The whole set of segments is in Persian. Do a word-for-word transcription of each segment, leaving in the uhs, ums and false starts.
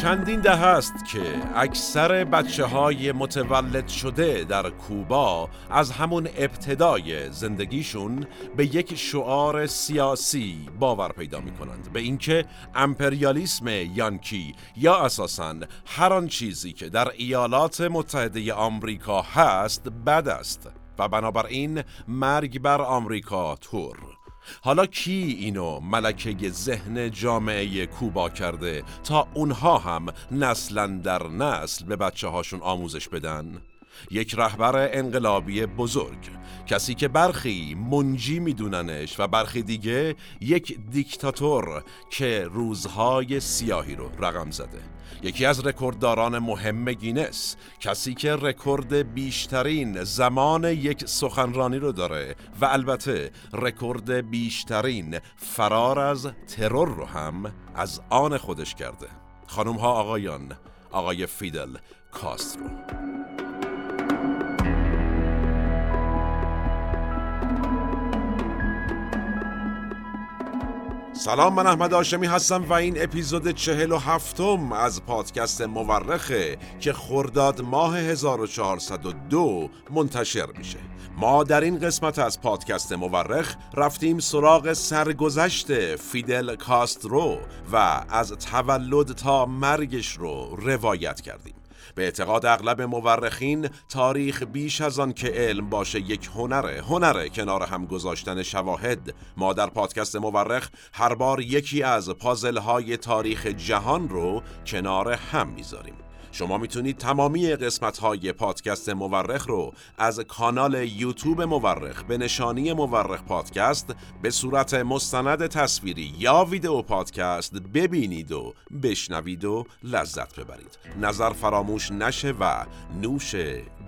چندین دهه است که اکثر بچه های متولد شده در کوبا از همون ابتدای زندگیشون به یک شعار سیاسی باور پیدا می کنند، به اینکه امپریالیسم یانکی یا اساساً هر آن چیزی که در ایالات متحده آمریکا هست بد است و بنابراین مرگ بر آمریکا تور. حالا کی اینو ملکه ذهن جامعه کوبا کرده تا اونها هم نسل در نسل به بچه هاشون آموزش بدن؟ یک رهبر انقلابی بزرگ، کسی که برخی منجی میدوننش و برخی دیگه یک دیکتاتور که روزهای سیاهی رو رقم زده، یکی از رکوردداران مهم گینس، کسی که رکورد بیشترین زمان یک سخنرانی رو داره و البته رکورد بیشترین فرار از ترور رو هم از آن خودش کرده. خانم ها، آقایان، آقای فیدل کاسترو. سلام، من احمد هاشمی هستم و این اپیزود چهل و هفتم از پادکست مورخه که خرداد ماه هزار و چهارصد و دو منتشر میشه. ما در این قسمت از پادکست مورخ رفتیم سراغ سرگذشت فیدل کاسترو و از تولد تا مرگش رو روایت کردیم. به اعتقاد اغلب مورخین، تاریخ بیش از آن که علم باشه یک هنره، هنره کنار هم گذاشتن شواهد. ما در پادکست مورخ هر بار یکی از پازل‌های تاریخ جهان رو کنار هم میذاریم. شما میتونید تمامی قسمت‌های پادکست مورخ رو از کانال یوتیوب مورخ به نشانی مورخ پادکست به صورت مستند تصویری یا ویدئو پادکست ببینید و بشنوید و لذت ببرید. نظر فراموش نشه و نوش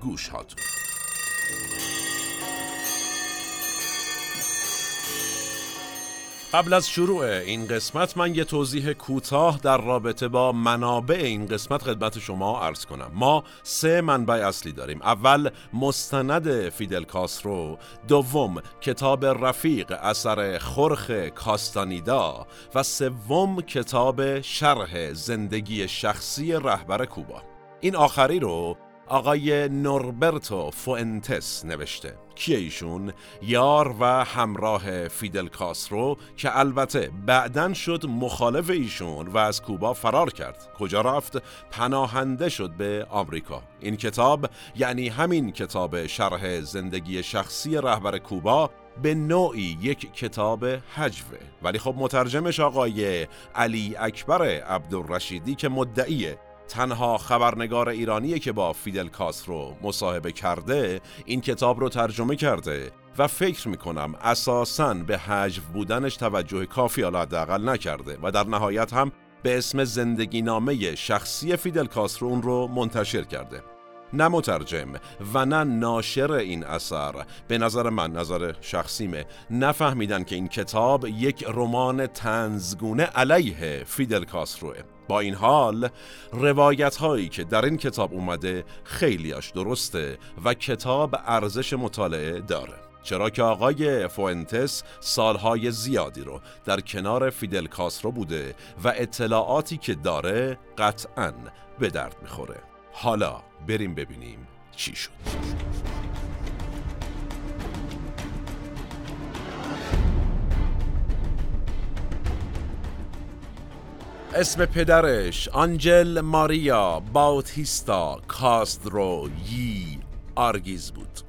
گوش هاتون. قبل از شروع این قسمت من یه توضیح کوتاه در رابطه با منابع این قسمت خدمت شما عرض کنم. ما سه منبع اصلی داریم. اول مستند فیدل کاسترو، دوم کتاب رفیق اثر خورخه کاستانیدا و سوم کتاب شرح زندگی شخصی رهبر کوبا. این آخری رو آقای نوربرتو فوئنتس نوشته. کیه ایشون؟ یار و همراه فیدل کاسترو که البته بعداً شد مخالف ایشون و از کوبا فرار کرد. کجا رفت؟ پناهنده شد به آمریکا. این کتاب، یعنی همین کتاب شرح زندگی شخصی رهبر کوبا، به نوعی یک کتاب هجوه، ولی خب مترجمش آقای علی اکبر عبدالرشیدی که مدعیه تنها خبرنگار ایرانیه که با فیدل کاسترو مصاحبه کرده، این کتاب رو ترجمه کرده و فکر میکنم اساساً به هجو بودنش توجه کافی حالا حداقل نکرده و در نهایت هم به اسم زندگی نامه شخصی فیدل کاسترو اون رو منتشر کرده. نه مترجم و نه ناشر این اثر، به نظر من، نظر شخصیمه، نفهمیدن که این کتاب یک رمان طنزگونه علیه فیدل کاستروه. با این حال روایت هایی که در این کتاب اومده خیلیاش درسته و کتاب ارزش مطالعه داره، چرا که آقای فوئنتس سالهای زیادی رو در کنار فیدل کاسترو بوده و اطلاعاتی که داره قطعاً به درد میخوره. حالا بریم ببینیم چی شد. اسم پدرش آنجل ماریا باوتیستا کاسترو یی آرگیز بود.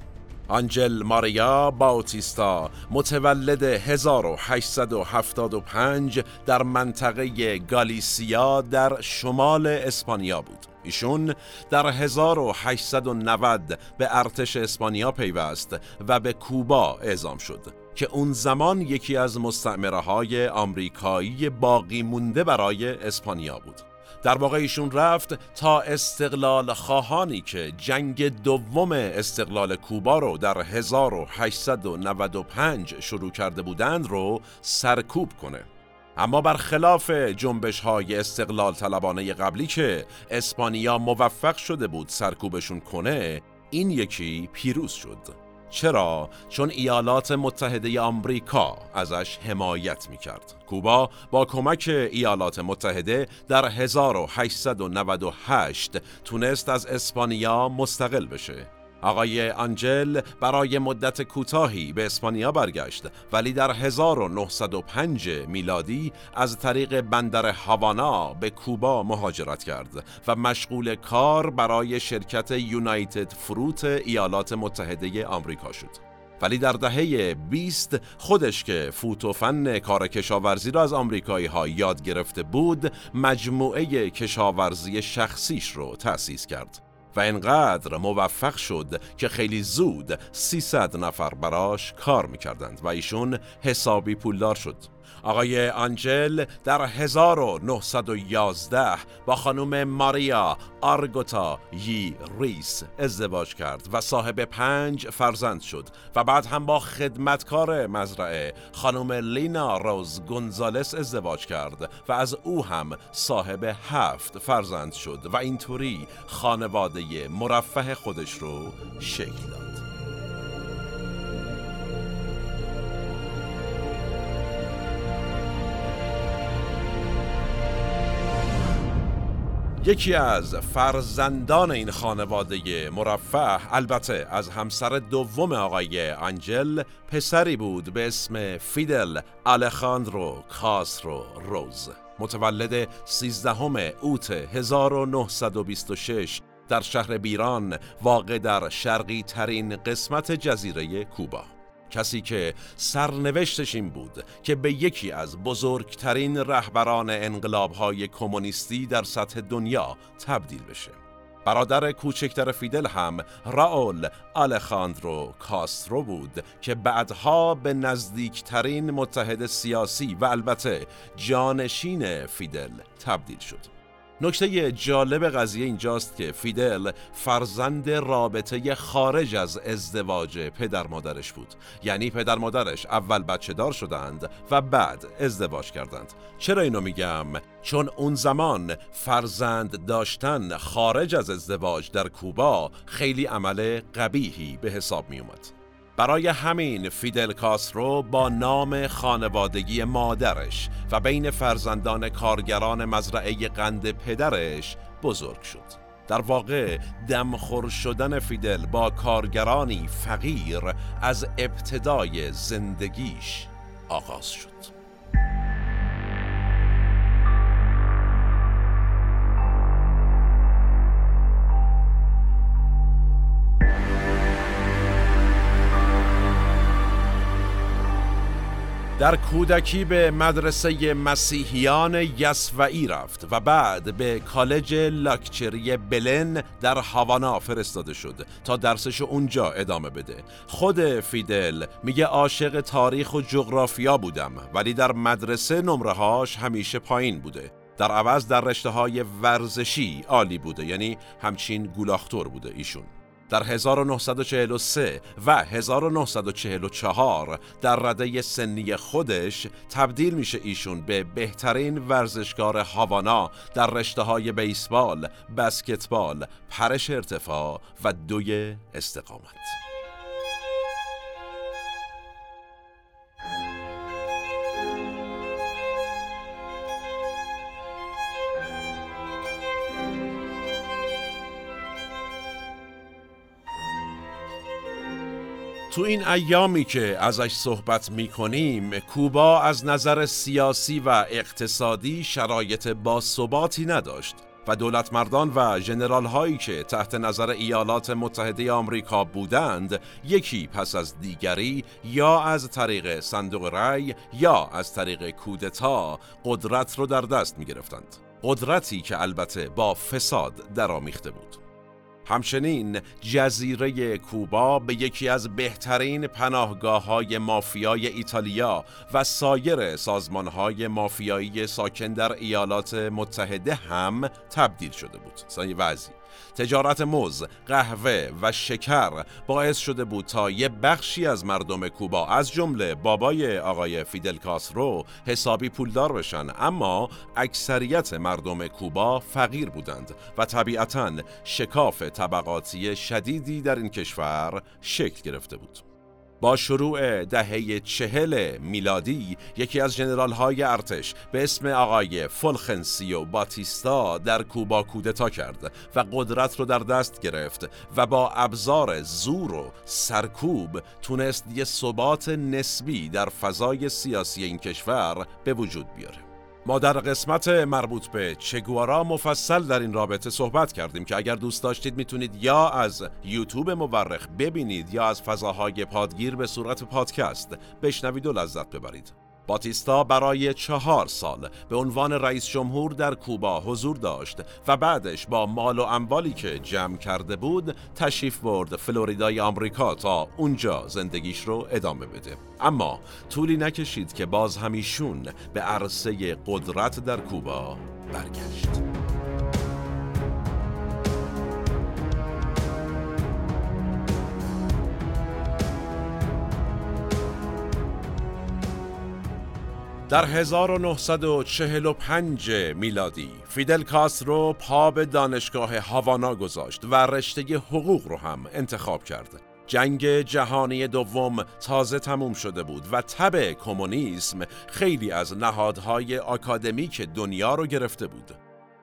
آنجل ماریا باوتیستا متولد هزار و هشتصد و هفتاد و پنج در منطقه گالیسیا در شمال اسپانیا بود. ایشون در هزار و هشتصد و نود به ارتش اسپانیا پیوست و به کوبا اعزام شد که اون زمان یکی از مستعمره های آمریکایی باقی مونده برای اسپانیا بود. در واقع ایشون رفت تا استقلال خواهانی که جنگ دوم استقلال کوبا رو در هزار و هشتصد و نود و پنج شروع کرده بودند رو سرکوب کنه. اما برخلاف جنبش‌های استقلال طلبانه قبلی که اسپانیا موفق شده بود سرکوبشون کنه، این یکی پیروز شد. چرا؟ چون ایالات متحده آمریکا ازش حمایت میکرد. کوبا با کمک ایالات متحده در هزار و هشتصد و نود و هشت تونست از اسپانیا مستقل بشه. آقای آنجل برای مدت کوتاهی به اسپانیا برگشت، ولی در هزار و نهصد و پنج میلادی از طریق بندر هاوانا به کوبا مهاجرت کرد و مشغول کار برای شرکت یونایتد فروت ایالات متحده آمریکا شد. ولی در دهه بیست خودش که فوت و فن کار کشاورزی را از آمریکایی ها یاد گرفته بود، مجموعه کشاورزی شخصیش رو تأسیس کرد و انقدر موفق شد که خیلی زود سیصد نفر براش کار میکردند و ایشون حسابی پولدار شد. آقای آنجل در هزار و نهصد و یازده با خانم ماریا آرگوتا یی ریس ازدواج کرد و صاحب پنج فرزند شد و بعد هم با خدمتکار مزرعه خانم لینا روز گونزالس ازدواج کرد و از او هم صاحب هفت فرزند شد و اینطوری خانواده مرفه خودش رو شکل داد. یکی از فرزندان این خانواده مرفه، البته از همسر دوم آقای آنجل، پسری بود به اسم فیدل آلخاندرو کاسترو روز، متولد سیزدهم اوت هزار و نهصد و بیست و شش در شهر بیران واقع در شرقی ترین قسمت جزیره کوبا. کسی که سرنوشتش این بود که به یکی از بزرگترین رهبران انقلاب‌های کمونیستی در سطح دنیا تبدیل بشه. برادر کوچکتر فیدل هم راول آلخاندرو کاسترو بود که بعدها به نزدیکترین متحد سیاسی و البته جانشین فیدل تبدیل شد. نکته جالب قضیه اینجاست که فیدل فرزند رابطه خارج از ازدواج پدر مادرش بود، یعنی پدر مادرش اول بچه دار شدند و بعد ازدواج کردند. چرا اینو میگم؟ چون اون زمان فرزند داشتن خارج از ازدواج در کوبا خیلی عمل قبیحی به حساب میومد. برای همین فیدل کاسترو با نام خانوادگی مادرش و بین فرزندان کارگران مزرعه قند پدرش بزرگ شد. در واقع دمخور شدن فیدل با کارگرانی فقیر از ابتدای زندگیش آغاز شد. در کودکی به مدرسه مسیحیان یسوعی رفت و بعد به کالج لاکچری بلن در هاوانا فرستاده شد تا درسش اونجا ادامه بده. خود فیدل میگه عاشق تاریخ و جغرافیا بودم، ولی در مدرسه نمرهاش همیشه پایین بوده. در عوض در رشته‌های ورزشی عالی بوده، یعنی همچین گولاختور بوده ایشون. در هزار و نهصد و چهل و سه و هزار و نهصد و چهل و چهار در رده سنی خودش تبدیل میشه ایشون به بهترین ورزشکار هاوانا در رشته‌های بیسبال، بسکتبال، پرش ارتفاع و دوی استقامت. تو این ایامی که ازش صحبت می‌کنیم، کوبا از نظر سیاسی و اقتصادی شرایط باثباتی نداشت و دولتمردان و ژنرال‌هایی که تحت نظر ایالات متحده آمریکا بودند، یکی پس از دیگری یا از طریق صندوق رای یا از طریق کودتا قدرت رو در دست می‌گرفتند. قدرتی که البته با فساد درآمیخته بود. همچنین جزیره کوبا به یکی از بهترین پناهگاه‌های مافیای ایتالیا و سایر سازمان‌های مافیایی ساکن در ایالات متحده هم تبدیل شده بود. سایه وضعی تجارت موز، قهوه و شکر باعث شده بود تا یه بخشی از مردم کوبا از جمله بابای آقای فیدل کاسترو حسابی پولدار بشن، اما اکثریت مردم کوبا فقیر بودند و طبیعتاً شکاف طبقاتی شدیدی در این کشور شکل گرفته بود. با شروع دهه چهل میلادی یکی از ژنرال‌های ارتش به اسم آقای فولخنسیو باتیستا در کوبا کودتا کرد و قدرت رو در دست گرفت و با ابزار زور و سرکوب تونست یه ثبات نسبی در فضای سیاسی این کشور به وجود بیاره. ما در قسمت مربوط به چه گوارا مفصل در این رابطه صحبت کردیم که اگر دوست داشتید میتونید یا از یوتیوب مورخ ببینید یا از فضاهای پادگیر به صورت پادکست بشنوید و لذت ببرید. باتیستا برای چهار سال به عنوان رئیس جمهور در کوبا حضور داشت و بعدش با مال و اموالی که جمع کرده بود تشریف برد فلوریدای آمریکا تا اونجا زندگیش رو ادامه بده. اما طولی نکشید که باز همیشون به عرصه قدرت در کوبا برگشت. در هزار و نهصد و چهل و پنج میلادی فیدل کاسترو پا به دانشگاه هاوانا گذاشت و رشته حقوق رو هم انتخاب کرد. جنگ جهانی دوم تازه تموم شده بود و تب کمونیسم خیلی از نهادهای آکادمیک دنیا رو گرفته بود.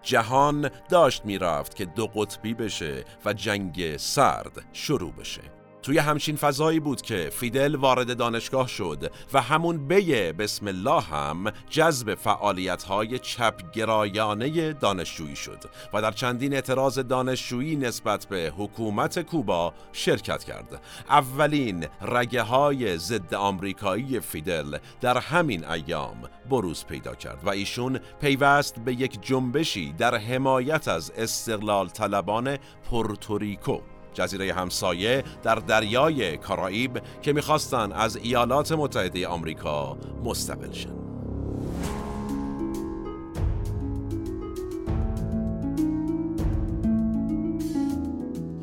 جهان داشت میرفت که دو قطبی بشه و جنگ سرد شروع بشه. توی همچین فضایی بود که فیدل وارد دانشگاه شد و همون بیه بسم الله هم جذب فعالیت‌های چپگرایانه دانشجویی شد و در چندین اعتراض دانشجویی نسبت به حکومت کوبا شرکت کرد. اولین رگه‌های ضد آمریکایی فیدل در همین ایام بروز پیدا کرد و ایشون پیوست به یک جنبشی در حمایت از استقلال طلبان پورتوریکو، جزیره همسایه در دریای کارائیب، که می‌خواستن از ایالات متحده آمریکا مستقل شن.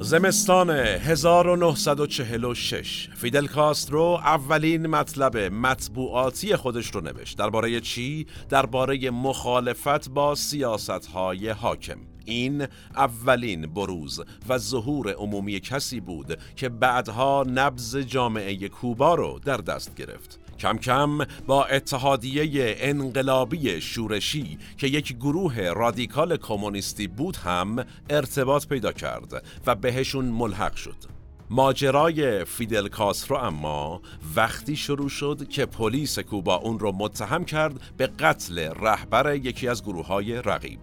زمستان هزار و نهصد و چهل و شش فیدل کاسترو اولین مطلب مطبوعاتی خودش رو نوشت. درباره چی؟ درباره مخالفت با سیاست‌های حاکم. این اولین بروز و ظهور عمومی کسی بود که بعدها نبض جامعه کوبا رو در دست گرفت. کم کم با اتحادیه انقلابی شورشی که یک گروه رادیکال کمونیستی بود هم ارتباط پیدا کرد و بهشون ملحق شد. ماجرای فیدل کاسترو اما وقتی شروع شد که پلیس کوبا اون رو متهم کرد به قتل رهبر یکی از گروه‌های رقیب.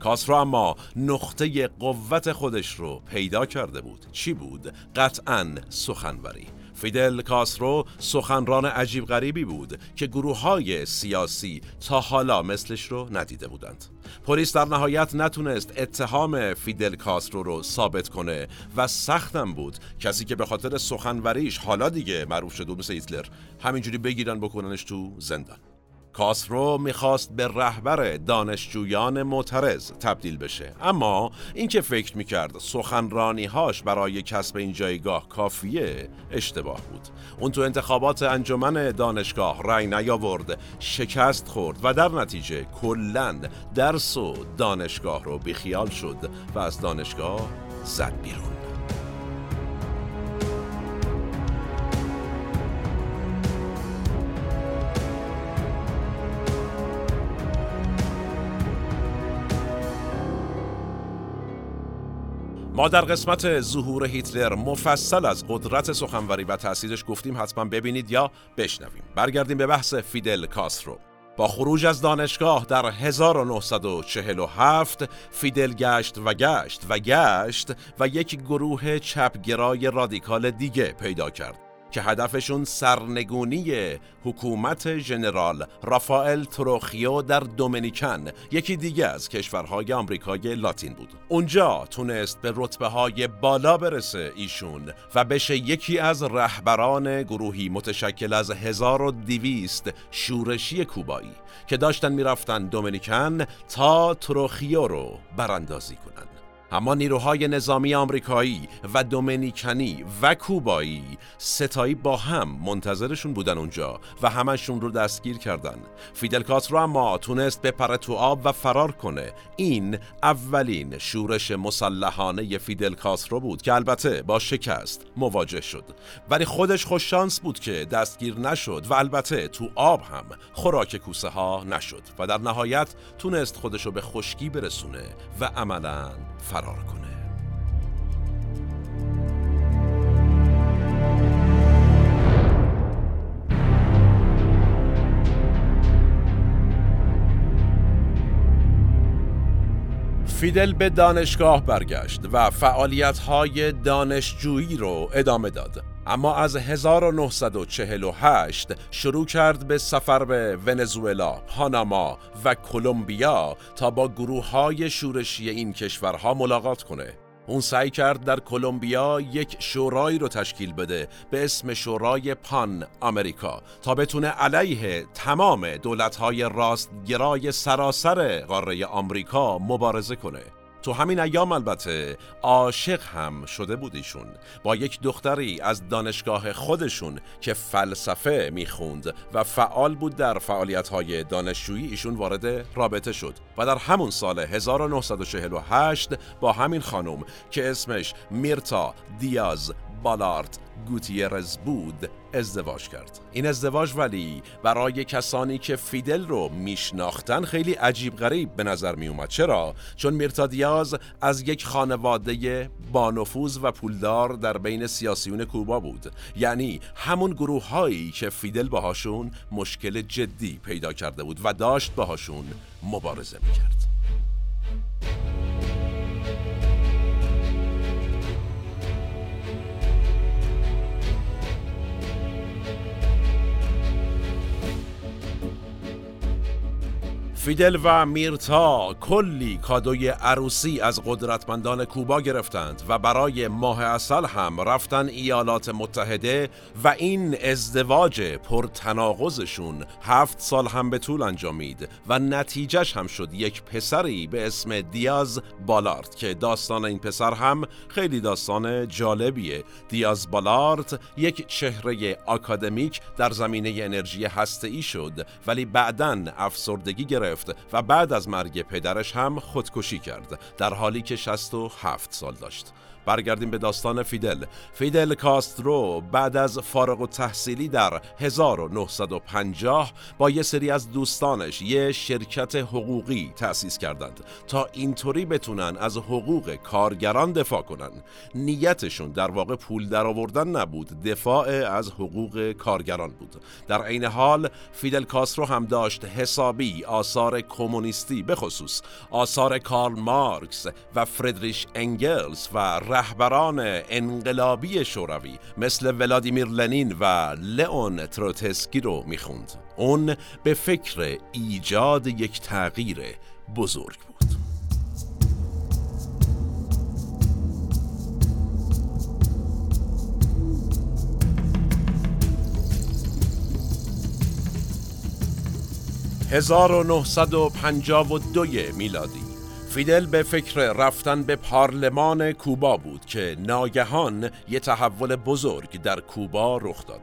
کاسترو اما نقطه قوت خودش رو پیدا کرده بود. چی بود؟ قطعاً سخنوری. فیدل کاسترو سخنران عجیب غریبی بود که گروه‌های سیاسی تا حالا مثلش رو ندیده بودند. پلیس در نهایت نتونست اتهام فیدل کاسترو رو ثابت کنه و سختم بود کسی که به خاطر سخنوریش حالا دیگه معروف شده مثل هیتلر همینجوری بگیرن بکننش تو زندان. کاسترو میخواست به رهبر دانشجویان معترض تبدیل بشه، اما اینکه فکر میکرد سخنرانی‌هاش برای کسب این جایگاه کافیه اشتباه بود. اون تو انتخابات انجمن دانشگاه رأی نیاورد، شکست خورد و در نتیجه کلاً درس و دانشگاه رو بیخیال شد و از دانشگاه زد بیرون. ما در قسمت ظهور هیتلر مفصل از قدرت سخنوری و تأثیرش گفتیم، حتما ببینید یا بشنویم. برگردیم به بحث فیدل کاسترو. با خروج از دانشگاه در هزار و نهصد و چهل و هفت فیدل گشت و گشت و گشت و یک گروه چپگرای رادیکال دیگه پیدا کرد که هدفشون سرنگونی حکومت ژنرال رافائل تروخیو در دومینیکن، یکی دیگه از کشورهای آمریکای لاتین بود. اونجا تونست به رتبه‌های بالا برسه ایشون و بشه یکی از رهبران گروهی متشکل از هزار و دویست شورشی کوبایی که داشتن میرفتن دومینیکن تا تروخیو رو براندازی کنن. اما نیروهای نظامی آمریکایی و دومینیکنی و کوبایی ستایی با هم منتظرشون بودن اونجا و همشون رو دستگیر کردن. فیدل کاسترو اما تونست بپره تو آب و فرار کنه. این اولین شورش مسلحانه فیدل کاسترو بود که البته با شکست مواجه شد، ولی خودش خوش شانس بود که دستگیر نشد و البته تو آب هم خوراک کوسه ها نشد و در نهایت تونست خودشو به خشکی برسونه و عملاً فرار کنه. فیدل به دانشگاه برگشت و فعالیت‌های دانشجویی رو ادامه داد، اما از هزار و نهصد و چهل و هشت شروع کرد به سفر به ونزوئلا، پاناما و کلمبیا تا با گروه‌های شورشی این کشورها ملاقات کنه. اون سعی کرد در کلمبیا یک شورای رو تشکیل بده به اسم شورای پان آمریکا تا بتونه علیه تمام دولت‌های راستگرای سراسر قاره آمریکا مبارزه کنه. تو همین ایام البته عاشق هم شده بود ایشون با یک دختری از دانشگاه خودشون که فلسفه میخوند و فعال بود در فعالیت‌های دانشجویی. ایشون وارد رابطه شد و در همون سال هزار و نهصد و چهل و هشت با همین خانم که اسمش میرتا دیاز بالارت گوتیرز بود ازدواج کرد. این ازدواج ولی برای کسانی که فیدل رو میشناختن خیلی عجیب غریب به نظر می اومد. چرا؟ چون میرتا دیاز از یک خانواده با نفوذ و پولدار در بین سیاسیون کوبا بود، یعنی همون گروه هایی که فیدل باهاشون مشکل جدی پیدا کرده بود و داشت باهاشون مبارزه میکرد. فیدل و میرتا کلی کادوی عروسی از قدرتمندان کوبا گرفتند و برای ماه عسل هم رفتن ایالات متحده و این ازدواج پرتناقضشون هفت سال هم به طول انجامید و نتیجهش هم شد یک پسری به اسم دیاز بالارت که داستان این پسر هم خیلی داستان جالبیه. دیاز بالارت یک چهره آکادمیک در زمینه انرژی هسته‌ای شد، ولی بعداً افسردگی گرفت و بعد از مرگ پدرش هم خودکشی کرد در حالی که شصت و هفت سال داشت. برگردیم به داستان فیدل. فیدل کاسترو بعد از فارغ التحصیلی در هزار و نهصد و پنجاه با یه سری از دوستانش یه شرکت حقوقی تأسیس کردند تا اینطوری بتونن از حقوق کارگران دفاع کنن. نیتشون در واقع پول درآوردن نبود، دفاع از حقوق کارگران بود. در عین حال فیدل کاسترو هم داشت حسابی آثار کمونیستی، به خصوص آثار کارل مارکس و فردریش انگلس و رهبران انقلابی شوروی مثل ولادیمیر لنین و لئون تروتسکی رو میخوند. اون به فکر ایجاد یک تغییر بزرگ بود. هزار و نهصد و پنجاه و دو میلادی فیدل به فکر رفتن به پارلمان کوبا بود که ناگهان یه تحول بزرگ در کوبا رخ داد.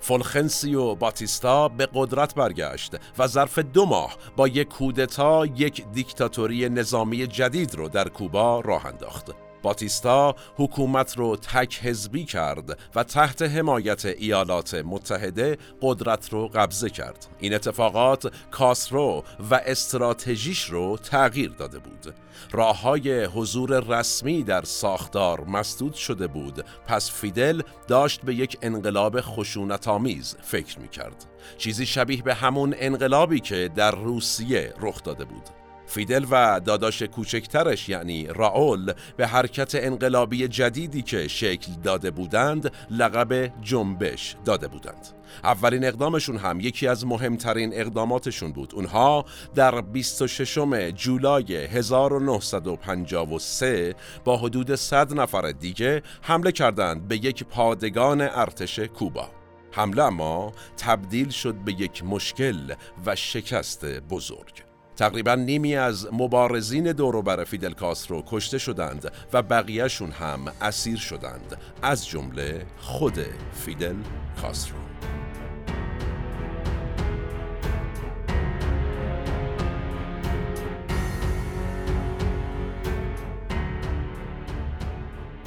فولخنسیو باتیستا به قدرت برگشت و ظرف دو ماه با یک کودتا یک دیکتاتوری نظامی جدید رو در کوبا راه انداخت. باتیستا حکومت رو تک حزبی کرد و تحت حمایت ایالات متحده قدرت رو قبضه کرد. این اتفاقات کاسترو و استراتژیش رو تغییر داده بود. راه‌های حضور رسمی در ساختار مسدود شده بود، پس فیدل داشت به یک انقلاب خشونت‌آمیز فکر می‌کرد. چیزی شبیه به همون انقلابی که در روسیه رخ داده بود. فیدل و داداش کوچکترش یعنی راول به حرکت انقلابی جدیدی که شکل داده بودند لقب جنبش داده بودند. اولین اقدامشون هم یکی از مهمترین اقداماتشون بود. اونها در بیست و ششم جولای هزار و نهصد و پنجاه و سه با حدود صد نفر دیگه حمله کردند به یک پادگان ارتش کوبا. حمله اما تبدیل شد به یک مشکل و شکست بزرگ. تقریباً نیمی از مبارزین دوروبر فیدل کاسترو کشته شدند و بقیهشون هم اسیر شدند، از جمله خود فیدل کاسترو.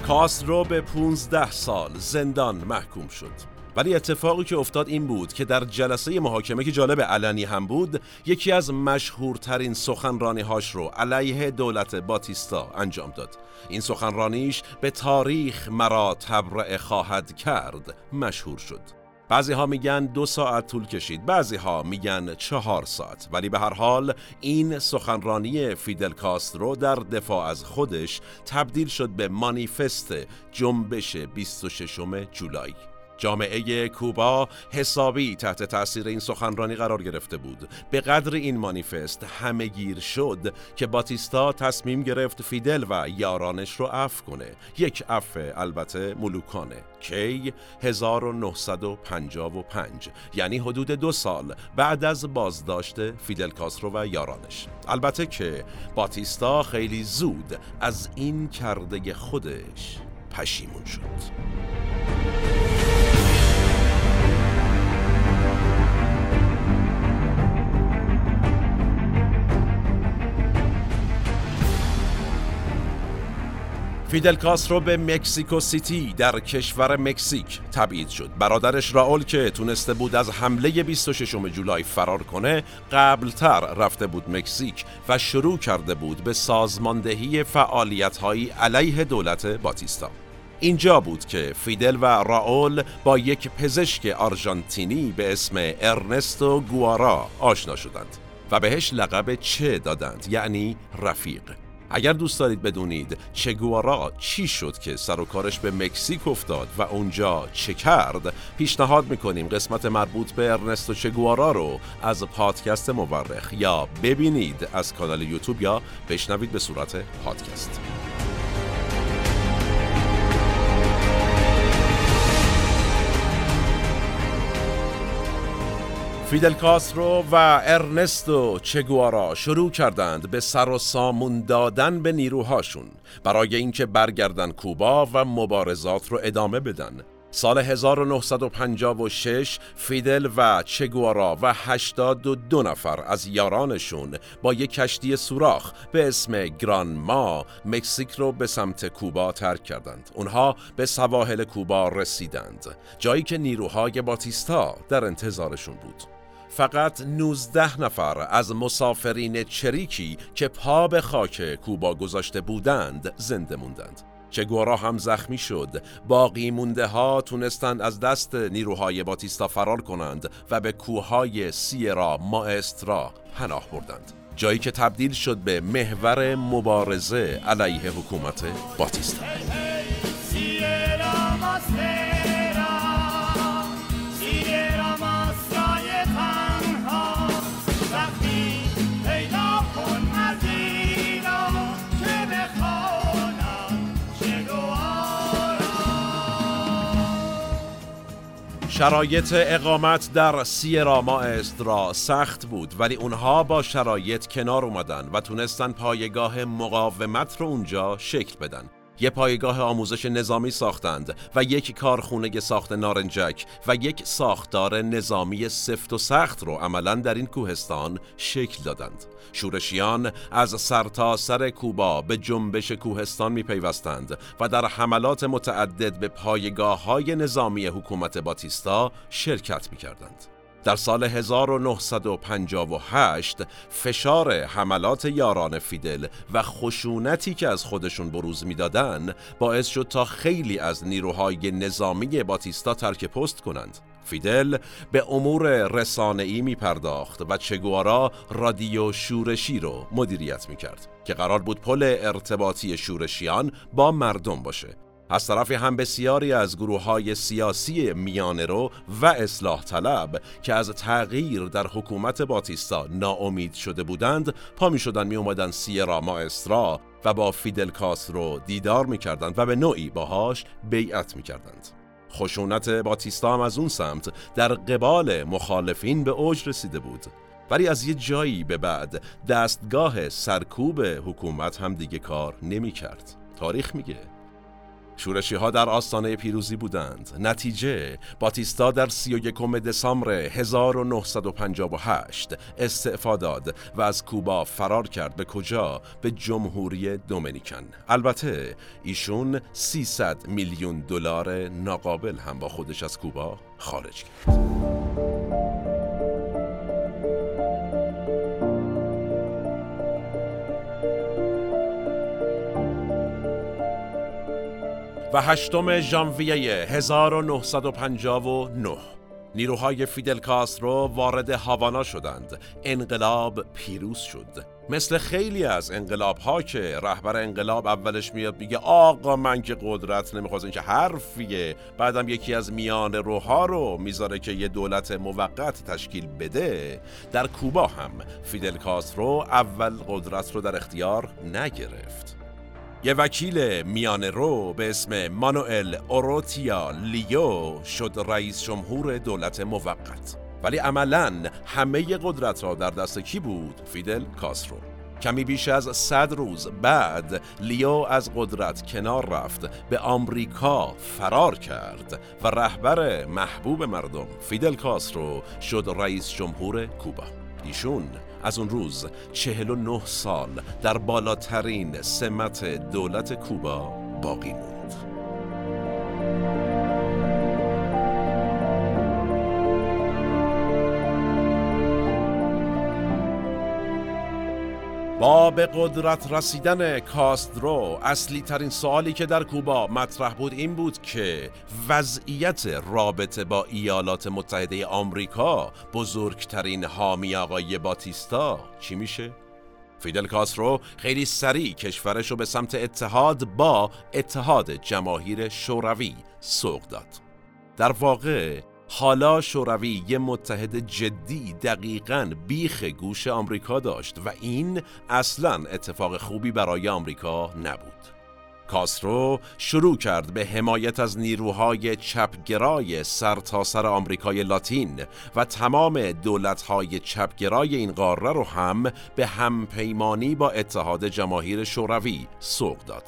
کاسترو به پانزده سال زندان محکوم شد. ولی اتفاقی که افتاد این بود که در جلسه محاکمه که جالب علنی هم بود، یکی از مشهورترین سخنرانی‌هاش رو علیه دولت باتیستا انجام داد. این سخنرانیش به تاریخ مرا تبرئه خواهد کرد مشهور شد. بعضی ها میگن دو ساعت طول کشید، بعضی ها میگن چهار ساعت، ولی به هر حال این سخنرانی فیدل کاسترو در دفاع از خودش تبدیل شد به مانیفست جنبش بیست و ششم جولای. جامعه کوبا حسابی تحت تأثیر این سخنرانی قرار گرفته بود. به قدر این مانیفست همه گیر شد که باتیستا تصمیم گرفت فیدل و یارانش رو عفو کنه. یک عفو البته ملوکانه. کی هزار و نهصد و پنجاه و پنج، یعنی حدود دو سال بعد از بازداشت فیدل کاسترو و یارانش. البته که باتیستا خیلی زود از این کرده خودش پشیمون شد. فیدل کاسترو به مکسیکو سیتی در کشور مکزیک تبعید شد. برادرش راول که تونسته بود از حمله بیست و ششم جولای فرار کنه، قبلتر رفته بود مکزیک و شروع کرده بود به سازماندهی فعالیت‌هایی علیه دولت باتیستا. اینجا بود که فیدل و راول با یک پزشک آرژانتینی به اسم ارنستو گوارا آشنا شدند و بهش لقب چه دادند، یعنی رفیق. اگر دوست دارید بدونید چه گوارا چی شد که سر و کارش به مکزیک افتاد و اونجا چه کرد، پیشنهاد میکنیم قسمت مربوط به ارنستو چه گوارا رو از پادکست مورخ یا ببینید از کانال یوتیوب یا بشنوید به صورت پادکست. فیدل کاسترو و ارنستو چه گوارا شروع کردند به سر و سامون دادن به نیروهاشون برای اینکه برگردن کوبا و مبارزات رو ادامه بدن. سال هزار و نهصد و پنجاه و شش فیدل و چه گوارا و هشتاد و دو نفر از یارانشون با یک کشتی سوراخ به اسم گرانما مکزیک رو به سمت کوبا ترک کردند. اونها به سواحل کوبا رسیدند، جایی که نیروهای باتیستا در انتظارشون بود. فقط نوزده نفر از مسافرین چریکی که پا به خاک کوبا گذاشته بودند زنده موندند. چه گوارا هم زخمی شد. باقی مونده ها تونستند از دست نیروهای باتیستا فرار کنند و به کوههای سیرا مائسترا پناه بردند، جایی که تبدیل شد به محور مبارزه علیه حکومت باتیستا. شرایط اقامت در سیرا مائسترا سخت بود، ولی اونها با شرایط کنار اومدن و تونستن پایگاه مقاومت رو اونجا شکل بدن. یه پایگاه آموزش نظامی ساختند و یک کارخونه ساخت نارنجک و یک ساختار نظامی سفت و سخت رو عملاً در این کوهستان شکل دادند. شورشیان از سرتاسر کوبا به جنبش کوهستان میپیوستند و در حملات متعدد به پایگاه‌های نظامی حکومت باتیستا شرکت میکردند. در سال هزار و نهصد و پنجاه و هشت فشار حملات یاران فیدل و خشونتی که از خودشون بروز میدادن باعث شد تا خیلی از نیروهای نظامی باتیستا ترک پست کنند. فیدل به امور رسانه‌ای می‌پرداخت و چه گوارا رادیو شورشی رو مدیریت می‌کرد که قرار بود پل ارتباطی شورشیان با مردم باشه. از طرفی هم بسیاری از گروه‌های سیاسی میانه‌رو و اصلاح طلب که از تغییر در حکومت باتیستا ناامید شده بودند، پا می‌شدن می‌اومدن سیرا مائسترا و با فیدل کاسترو دیدار می‌کردند و به نوعی باهاش بیعت می‌کردند. خشونت باتیستا هم از اون سمت در قبال مخالفین به اوج رسیده بود، ولی از یه جایی به بعد دستگاه سرکوب حکومت هم دیگه کار نمی‌کرد. تاریخ میگه شورشی‌ها در آستانه پیروزی بودند. نتیجه، باتیستا در سی و یکم دسامبر هزار و نهصد و پنجاه و هشت استعفا داد و از کوبا فرار کرد. به کجا؟ به جمهوری دومینیکن. البته ایشون سیصد میلیون دلار ناقابل هم با خودش از کوبا خارج کرد. و هشتم ژانویه هزار و نهصد و پنجاه و نه نیروهای فیدل کاسترو وارد هاوانا شدند. انقلاب پیروز شد. مثل خیلی از انقلاب‌ها که رهبر انقلاب اولش میاد میگه آقا من که قدرت نمیخوام، این که حرفیه، بعدم یکی از میان روها رو میذاره که یه دولت موقت تشکیل بده. در کوبا هم فیدل کاسترو اول قدرت رو در اختیار نگرفت. یه وکیل میانه رو به اسم مانوئل اورتیا لیو شد رئیس جمهور دولت موقت، ولی عملاً همه قدرت را در دست کی بود؟ فیدل کاسترو. کمی بیش از صد روز بعد لیو از قدرت کنار رفت، به آمریکا فرار کرد و رهبر محبوب مردم فیدل کاسترو شد رئیس جمهور کوبا. ایشون از اون روز چهل و نه سال در بالاترین سمت دولت کوبا باقی موند. با به قدرت رسیدن کاسترو، اصلی ترین سوالی که در کوبا مطرح بود این بود که وضعیت رابطه با ایالات متحده آمریکا، بزرگترین حامی آقای باتیستا، چی میشه؟ فیدل کاسترو خیلی سریع کشورش رو به سمت اتحاد با اتحاد جماهیر شوروی سوق داد. در واقع حالا شوروی یه متحد جدی دقیقاً بیخ گوش آمریکا داشت و این اصلاً اتفاق خوبی برای آمریکا نبود. کاسترو شروع کرد به حمایت از نیروهای چپگرای سرتاسر آمریکای لاتین و تمام دولت‌های چپگرای این قاره رو هم به همپیمانی با اتحاد جماهیر شوروی سوق داد.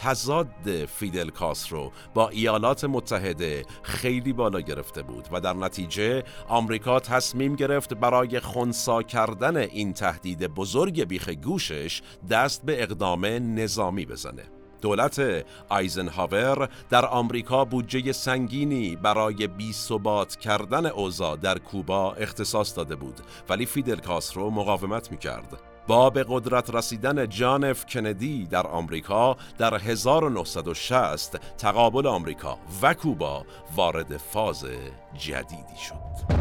تضاد فیدل کاسترو با ایالات متحده خیلی بالا گرفته بود و در نتیجه آمریکا تصمیم گرفت برای خنثی کردن این تهدید بزرگ بیخ گوشش دست به اقدام نظامی بزنه. دولت آیزنهاور در آمریکا بودجه سنگینی برای بی‌ثبات کردن اوضاع در کوبا اختصاص داده بود، ولی فیدل کاسترو مقاومت می‌کرد. با به قدرت رسیدن جان اف کندی در آمریکا در هزار و نهصد و شصت تقابل آمریکا و کوبا وارد فاز جدیدی شد.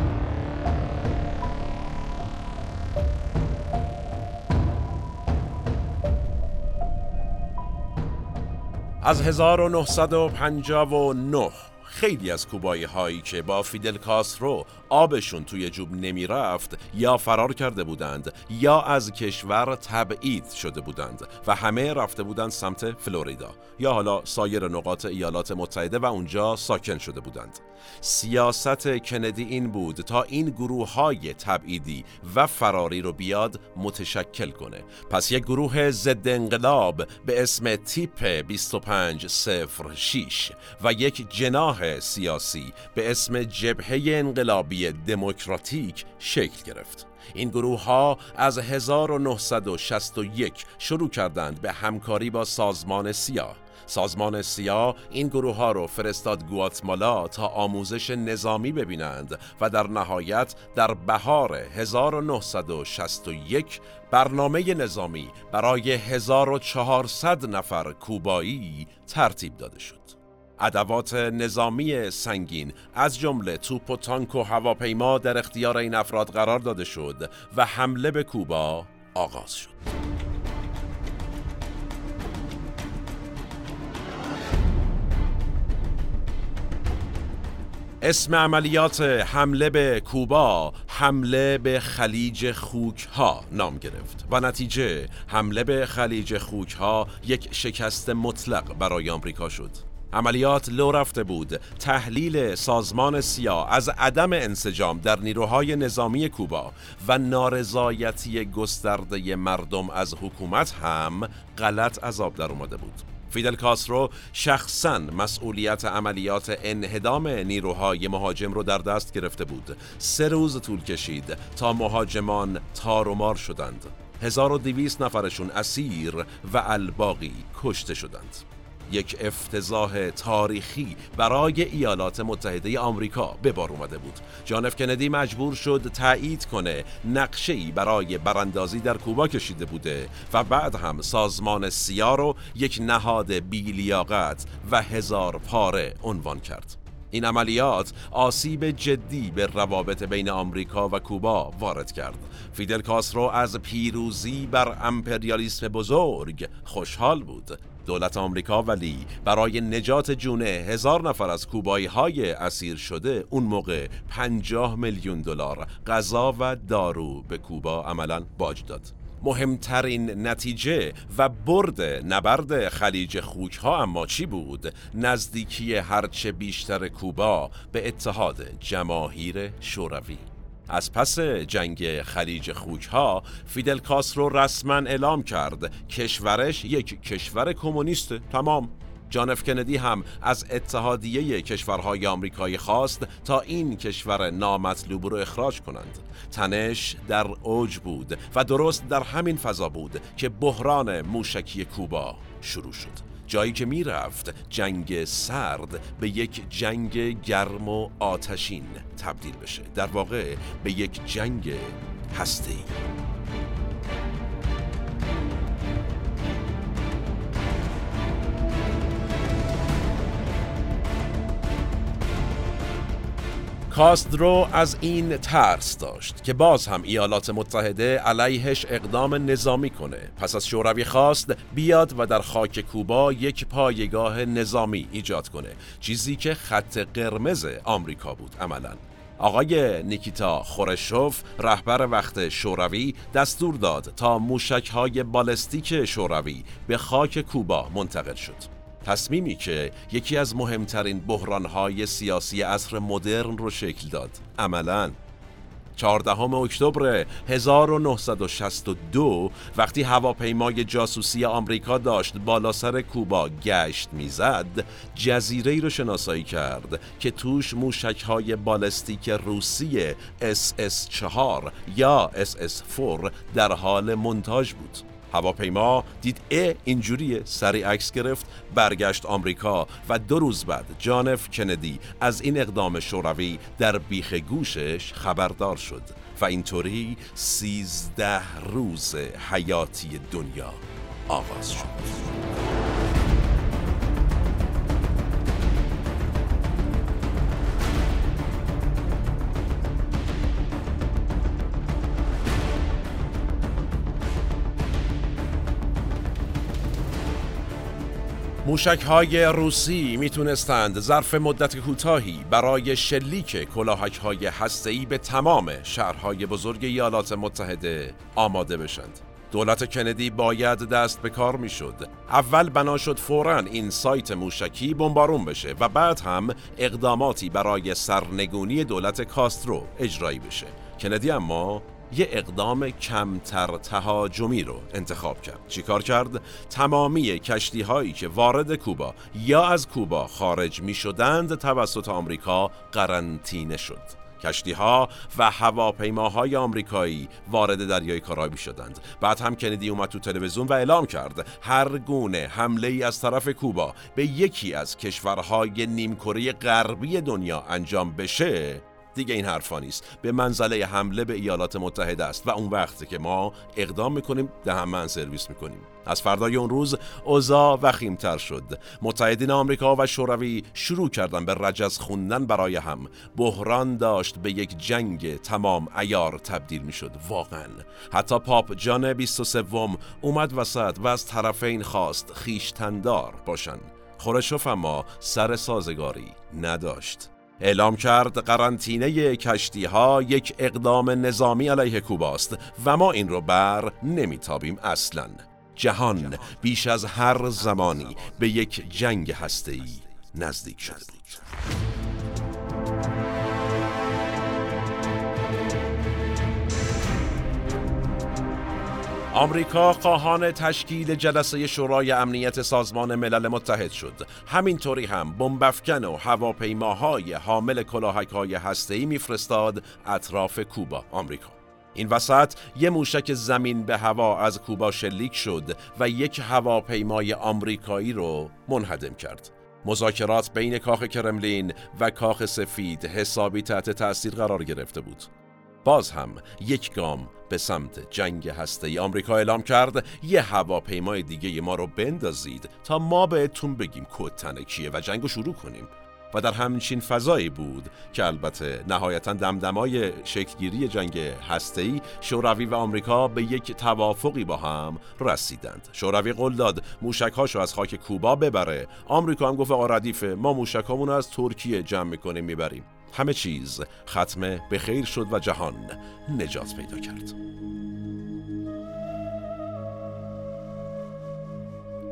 از هزار و نهصد و پنجاه و نه خیلی از کوبایی هایی که با فیدل کاسترو آبشون توی جوب نمی رفت یا فرار کرده بودند یا از کشور تبعید شده بودند و همه رفته بودند سمت فلوریدا یا حالا سایر نقاط ایالات متحده و اونجا ساکن شده بودند. سیاست کندی این بود تا این گروه های تبعیدی و فراری رو بیاد متشکل کنه. پس یک گروه ضد انقلاب به اسم تیپ بیست و پنج صفر شش و یک جناح سیاسی به اسم جبهه انقلابی دموکراتیک شکل گرفت. این گروه ها از هزار و نهصد و شصت و یک شروع کردند به همکاری با سازمان سیاه. سازمان سیاه این گروه ها رو فرستاد گواتمالا تا آموزش نظامی ببینند و در نهایت در بهار هزار و نهصد و شصت و یک برنامه نظامی برای هزار و چهارصد نفر کوبایی ترتیب داده شد. ادوات نظامی سنگین از جمله توپ و تانک و هواپیما در اختیار این افراد قرار داده شد و حمله به کوبا آغاز شد. اسم عملیات حمله به کوبا حمله به خلیج خوکها نام گرفت و نتیجه حمله به خلیج خوکها یک شکست مطلق برای آمریکا شد. عملیات لو رفته بود تحلیل سازمان سیاه از عدم انسجام در نیروهای نظامی کوبا و نارضایتی گسترده مردم از حکومت هم غلط از آب در اومده بود. فیدل کاسترو شخصاً مسئولیت عملیات انهدام نیروهای مهاجم رو در دست گرفته بود. سه روز طول کشید تا مهاجمان تار و مار شدند. هزار و دویست نفرشون اسیر و الباقی کشته شدند. یک افتضاح تاریخی برای ایالات متحده آمریکا به بار اومده بود. جان اف کندی مجبور شد تایید کنه نقشه‌ای برای براندازی در کوبا کشیده بوده و بعد هم سازمان سیا رو یک نهاد بی‌لیاقت و هزار پاره عنوان کرد. این عملیات آسیب جدی به روابط بین آمریکا و کوبا وارد کرد. فیدل کاسترو از پیروزی بر امپریالیسم بزرگ خوشحال بود. دولت آمریکا ولی برای نجات جون هزار نفر از کوبایی‌های اسیر شده اون موقع پنجاه میلیون دلار غذا و دارو به کوبا عملاً باج داد. مهمترین نتیجه و برد نبرد خلیج خوک‌ها اما چی بود؟ نزدیکی هرچه بیشتر کوبا به اتحاد جماهیر شوروی. از پس جنگ خلیج خوک‌ها فیدل کاسترو رسما اعلام کرد کشورش یک کشور کمونیست تمام. جان اف کندی هم از اتحادیه کشورهای آمریکایی خواست تا این کشور نامطلوب رو اخراج کنند. تنش در اوج بود و درست در همین فضا بود که بحران موشکی کوبا شروع شد. جایی که می رفت جنگ سرد به یک جنگ گرم و آتشین تبدیل بشه، در واقع به یک جنگ هسته‌ای. کاسترو از این ترس داشت که باز هم ایالات متحده علیهش اقدام نظامی کنه. پس از شوروی خواست بیاد و در خاک کوبا یک پایگاه نظامی ایجاد کنه، چیزی که خط قرمز آمریکا بود عملاً. آقای نیکیتا خروشچف رهبر وقت شوروی دستور داد تا موشک‌های بالستیک شوروی به خاک کوبا منتقل شد. تصمیمی که یکی از مهمترین بحران‌های سیاسی عصر مدرن رو شکل داد. عملاً چهاردهم اکتبر هزار و نهصد و شصت و دو وقتی هواپیمای جاسوسی آمریکا داشت بالا سر کوبا گشت میزد، جزیره‌ای رو شناسایی کرد که توش موشک‌های بالستیک روسی اس اس چهار یا اس اس چهار در حال مونتاژ بود. هواپیما دید ا اینجوریه، سریع عکس گرفت، برگشت آمریکا و دو روز بعد جان اف کندی از این اقدام شوروی در بیخ گوشش خبردار شد و اینطوری سیزده روز حیاتی دنیا آغاز شد. موشک‌های روسی میتونستند ظرف مدت کوتاهی برای شلیک کلاهک‌های هسته‌ای به تمام شهرهای بزرگ ایالات متحده آماده بشند. دولت کندی باید دست به کار میشد. اول بنا شد فوراً این سایت موشکی بمبارون بشه و بعد هم اقداماتی برای سرنگونی دولت کاسترو اجرایی بشه. کندی اما یه اقدام کمتر تهاجمی رو انتخاب کرد. چیکار کرد؟ تمامی کشتی هایی که وارد کوبا یا از کوبا خارج می شدند توسط آمریکا قرنطینه شد. کشتی ها و هواپیماهای آمریکایی وارد دریای کارائیبی شدند. بعد هم کندی اومد تو تلویزیون و اعلام کرد هر گونه حمله ای از طرف کوبا به یکی از کشورهای نیمکره غربی دنیا انجام بشه دیگه این حرفا نیست، به منزله حمله به ایالات متحده است و اون وقته که ما اقدام میکنیم، دهن من سرویس میکنیم. از فردای اون روز اوضاع وخیم‌تر شد. متحدین آمریکا و شوروی شروع کردن به رجز خوندن برای هم. بحران داشت به یک جنگ تمام عیار تبدیل می‌شد واقعاً. حتی پاپ جان بیست و سوم اومد وسط و از طرفین خواست خویشتندار باشن. خروشچف اما سر سازگاری نداشت. اعلام کرد قرنطینه کشتی‌ها یک اقدام نظامی علیه کوبا است و ما این رو بر نمی‌تابیم اصلاً. جهان بیش از هر زمانی به یک جنگ هسته‌ای نزدیک شده بود. آمریکا خواهان تشکیل جلسه شورای امنیت سازمان ملل متحد شد. همینطوری هم بمب افکن و هواپیماهای حامل کلاهک‌های هسته‌ای میفرستاد اطراف کوبا. آمریکا این وسط یک موشک زمین به هوا از کوبا شلیک شد و یک هواپیمای آمریکایی رو منهدم کرد. مذاکرات بین کاخ کرملین و کاخ سفید حسابی تحت تأثیر قرار گرفته بود. باز هم یک گام به سمت جنگ هسته‌ای. آمریکا اعلام کرد یه هواپیمای دیگه ما رو بندازید تا ما بهتون بگیم کدتنه کیه و جنگو شروع کنیم. و در همچین فضایی بود که البته نهایتاً دمدمای شکلگیری جنگ هسته‌ای شوروی و آمریکا به یک توافقی با هم رسیدند. شوروی قول داد موشک‌هاشو از خاک کوبا ببره. آمریکا هم گفت آقا ردیفه، ما موشکامونو از ترکیه جمع می‌کنیم میبریم. همه چیز ختم به خیر شد و جهان نجات پیدا کرد.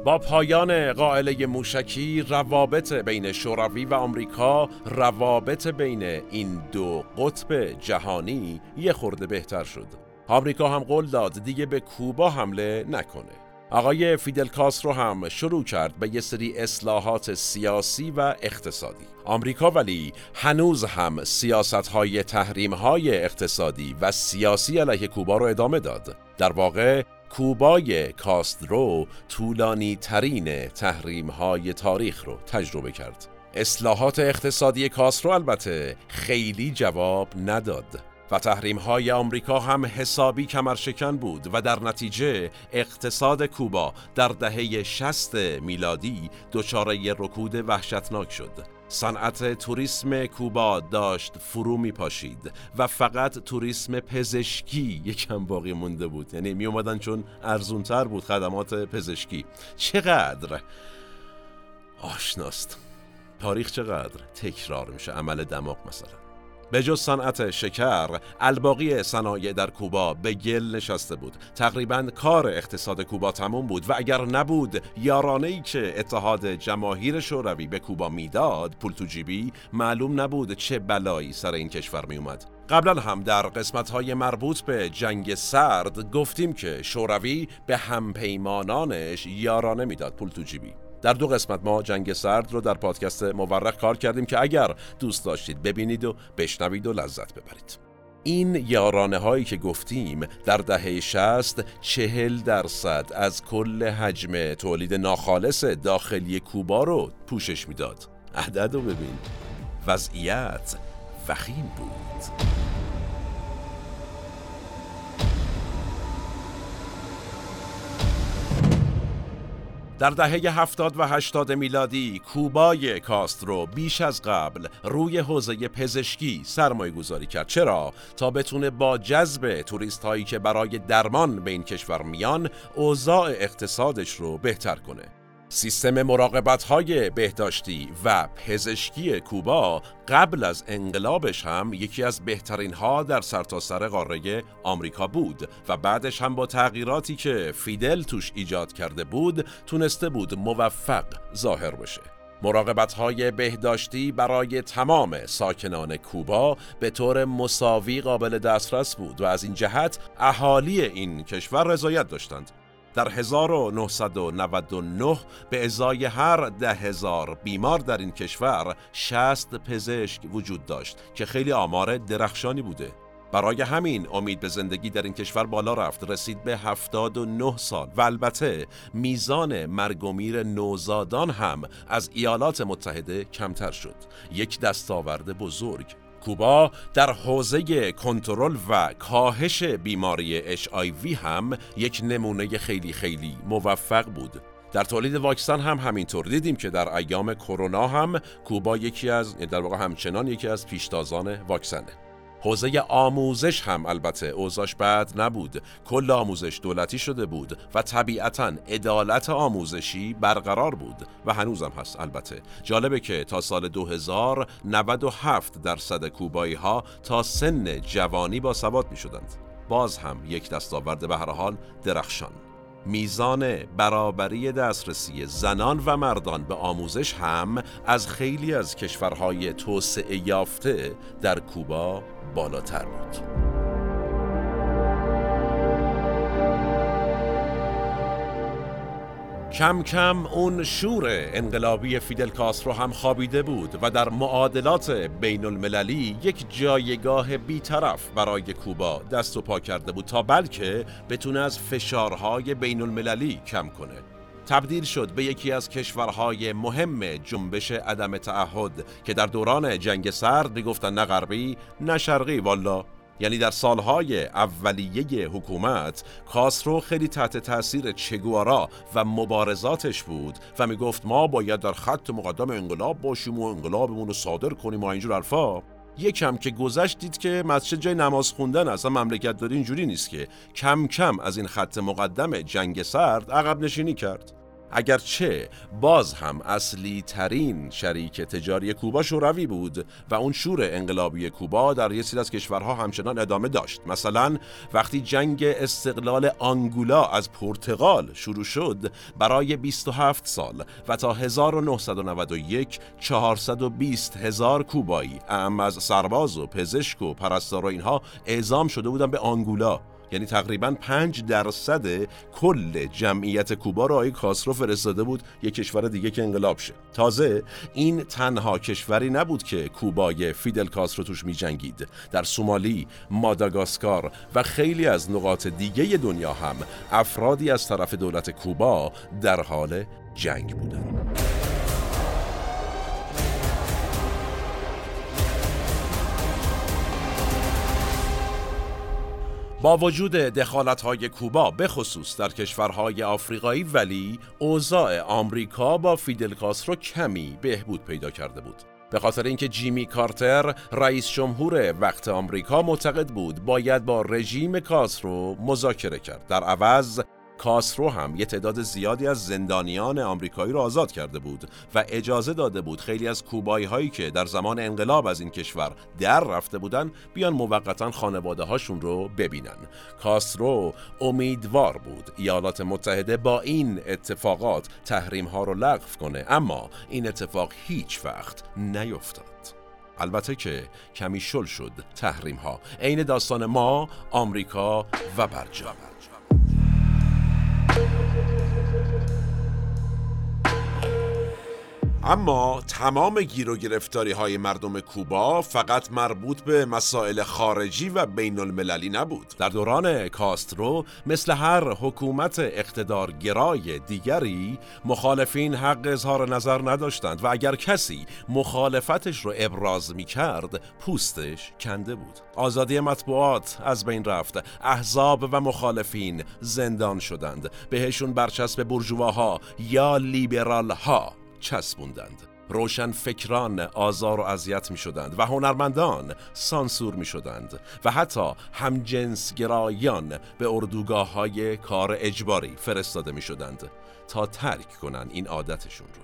با پایان قائله موشکی، روابط بین شوروی و آمریکا، روابط بین این دو قطب جهانی یه خورده بهتر شد. آمریکا هم قول داد دیگه به کوبا حمله نکنه. آقای فیدل کاسترو هم شروع کرد به یه سری اصلاحات سیاسی و اقتصادی. آمریکا ولی هنوز هم سیاست‌های تحریم‌های اقتصادی و سیاسی علیه کوبا رو ادامه داد. در واقع کوبای کاسترو طولانی ترین تحریم‌های تاریخ رو تجربه کرد. اصلاحات اقتصادی کاسترو البته خیلی جواب نداد و تحریم‌های آمریکا هم حسابی کمرشکن بود و در نتیجه اقتصاد کوبا در دهه شصت میلادی دچار رکود وحشتناک شد. صنعت توریسم کوبا داشت فرو می‌پاشید و فقط توریسم پزشکی یکم باقی مونده بود. یعنی می اومدن چون ارزان‌تر بود خدمات پزشکی. چقدر آشناست تاریخ، چقدر تکرار میشه عمل دماغ. مثلا به جز صنعت شکر، الباقی صنایع در کوبا به گل نشسته بود. تقریباً کار اقتصاد کوبا تمام بود و اگر نبود یارانه‌ای که اتحاد جماهیر شوروی به کوبا میداد، پول تو جیبی، معلوم نبود چه بلایی سر این کشور می اومد. قبلا هم در قسمت‌های مربوط به جنگ سرد گفتیم که شوروی به همپیمانانش یارانه میداد، پول تو جیبی. در دو قسمت ما جنگ سرد رو در پادکست مورخ کار کردیم که اگر دوست داشتید ببینید و بشنوید و لذت ببرید. این یارانه هایی که گفتیم در دهه شصت چهل درصد از کل حجم تولید ناخالص داخلی کوبا رو پوشش میداد. عدد رو ببین. وضعیت وخیم بود. در دهه هفتاد و هشتاد میلادی کوبای کاسترو بیش از قبل روی حوزه پزشکی سرمایه گذاری کرد. چرا؟ تا بتونه با جذب توریست هایی که برای درمان به این کشور میان اوضاع اقتصادش رو بهتر کنه. سیستم مراقبت های بهداشتی و پزشکی کوبا قبل از انقلابش هم یکی از بهترین ها در سرتاسر قاره آمریکا بود و بعدش هم با تغییراتی که فیدل توش ایجاد کرده بود تونسته بود موفق ظاهر بشه. مراقبت های بهداشتی برای تمام ساکنان کوبا به طور مساوی قابل دسترس بود و از این جهت اهالی این کشور رضایت داشتند. در هزار و نهصد و نود و نه به ازای هر ده هزار بیمار در این کشور شصت پزشک وجود داشت که خیلی آمار درخشانی بوده. برای همین امید به زندگی در این کشور بالا رفت، رسید به هفتاد و نه سال و البته میزان مرگ و میر نوزادان هم از ایالات متحده کمتر شد. یک دستاورد بزرگ. کوبا در حوزه کنترل و کاهش بیماری اچ آی وی هم یک نمونه خیلی خیلی موفق بود. در تولید واکسن هم همینطور دیدیم که در ایام کرونا هم کوبا یکی از در واقع همچنان یکی از پیشتازان واکسنه. حوزه آموزش هم البته اوضاعش بد نبود، کل آموزش دولتی شده بود و طبیعتاً عدالت آموزشی برقرار بود و هنوزم هست. البته جالبه که تا سال دو هزار نود و هفت درصد کوبایی ها تا سن جوانی با سواد می شدند. باز هم یک دستاورد به هر حال درخشان. میزان برابری دسترسی زنان و مردان به آموزش هم از خیلی از کشورهای توسعه یافته در کوبا بالاتر بود. کم کم اون شور انقلابی فیدل کاسترو هم خوابیده بود و در معادلات بین المللی یک جایگاه بیطرف برای کوبا دست و پا کرده بود تا بلکه بتونه از فشارهای بین المللی کم کنه. تبدیل شد به یکی از کشورهای مهم جنبش عدم تعهد که در دوران جنگ سرد میگفتن نه غربی نه شرقی والا. یعنی در سالهای اولیه حکومت کاسترو خیلی تحت تاثیر چه گوارا و مبارزاتش بود و میگفت ما باید در خط مقدم انقلاب باشیم و انقلابمون رو صادر کنیم و اینجور حرفا. یکم که گذشت دید که مسجد جای نماز خوندن اصلا مملکت داری اینجوری نیست که کم کم از این خط مقدم جنگ سرد عقب نشینی کرد. اگرچه باز هم اصلی ترین شریک تجاری کوبا شوروی بود و اون شور انقلابی کوبا در یه سری از کشورها همچنان ادامه داشت. مثلا وقتی جنگ استقلال آنگولا از پرتغال شروع شد برای بیست و هفت سال و تا هزار و نهصد و نود و یک چهارصد و بیست هزار کوبایی اعم از سرباز و پزشک و پرستار و اینها اعزام شده بودن به آنگولا. یعنی تقریباً پنج درصد کل جمعیت کوبا را آقای کاسترو فرستاده بود یک کشور دیگه که انقلاب شه. تازه این تنها کشوری نبود که کوبای فیدل کاسترو توش می جنگید. در سومالی، ماداگاسکار و خیلی از نقاط دیگه دنیا هم افرادی از طرف دولت کوبا در حال جنگ بودند. با وجود دخالت‌های کوبا به خصوص در کشورهای آفریقایی ولی اوضاع آمریکا با فیدل کاسترو کمی بهبود پیدا کرده بود. به خاطر اینکه جیمی کارتر رئیس جمهور وقت آمریکا معتقد بود باید با رژیم کاسترو مذاکره کرد. در عوض کاسترو هم یه تعداد زیادی از زندانیان آمریکایی را آزاد کرده بود و اجازه داده بود خیلی از کوبایی هایی که در زمان انقلاب از این کشور در رفته بودن بیان موقتاً خانواده هاشون رو ببینن. کاسترو امیدوار بود ایالات متحده با این اتفاقات تحریم ها رو لغو کنه، اما این اتفاق هیچ وقت نیفتاد. البته که کمی شل شد تحریم ها. عین داستان ما، آمریکا و برجام. اما تمام گیر و گرفتاری های مردم کوبا فقط مربوط به مسائل خارجی و بین المللی نبود. در دوران کاسترو مثل هر حکومت اقتدارگرای دیگری مخالفین حق اظهار نظر نداشتند و اگر کسی مخالفتش رو ابراز می کرد پوستش کنده بود. آزادی مطبوعات از بین رفت، احزاب و مخالفین زندان شدند، بهشون برچسب بورژواها یا لیبرال ها چسبوندند. روشن فکران آزار و اذیت می شدند و هنرمندان سانسور می شدند و حتی همجنسگرایان به اردوگاه های کار اجباری فرستاده می شدند تا ترک کنن این عادتشون رو.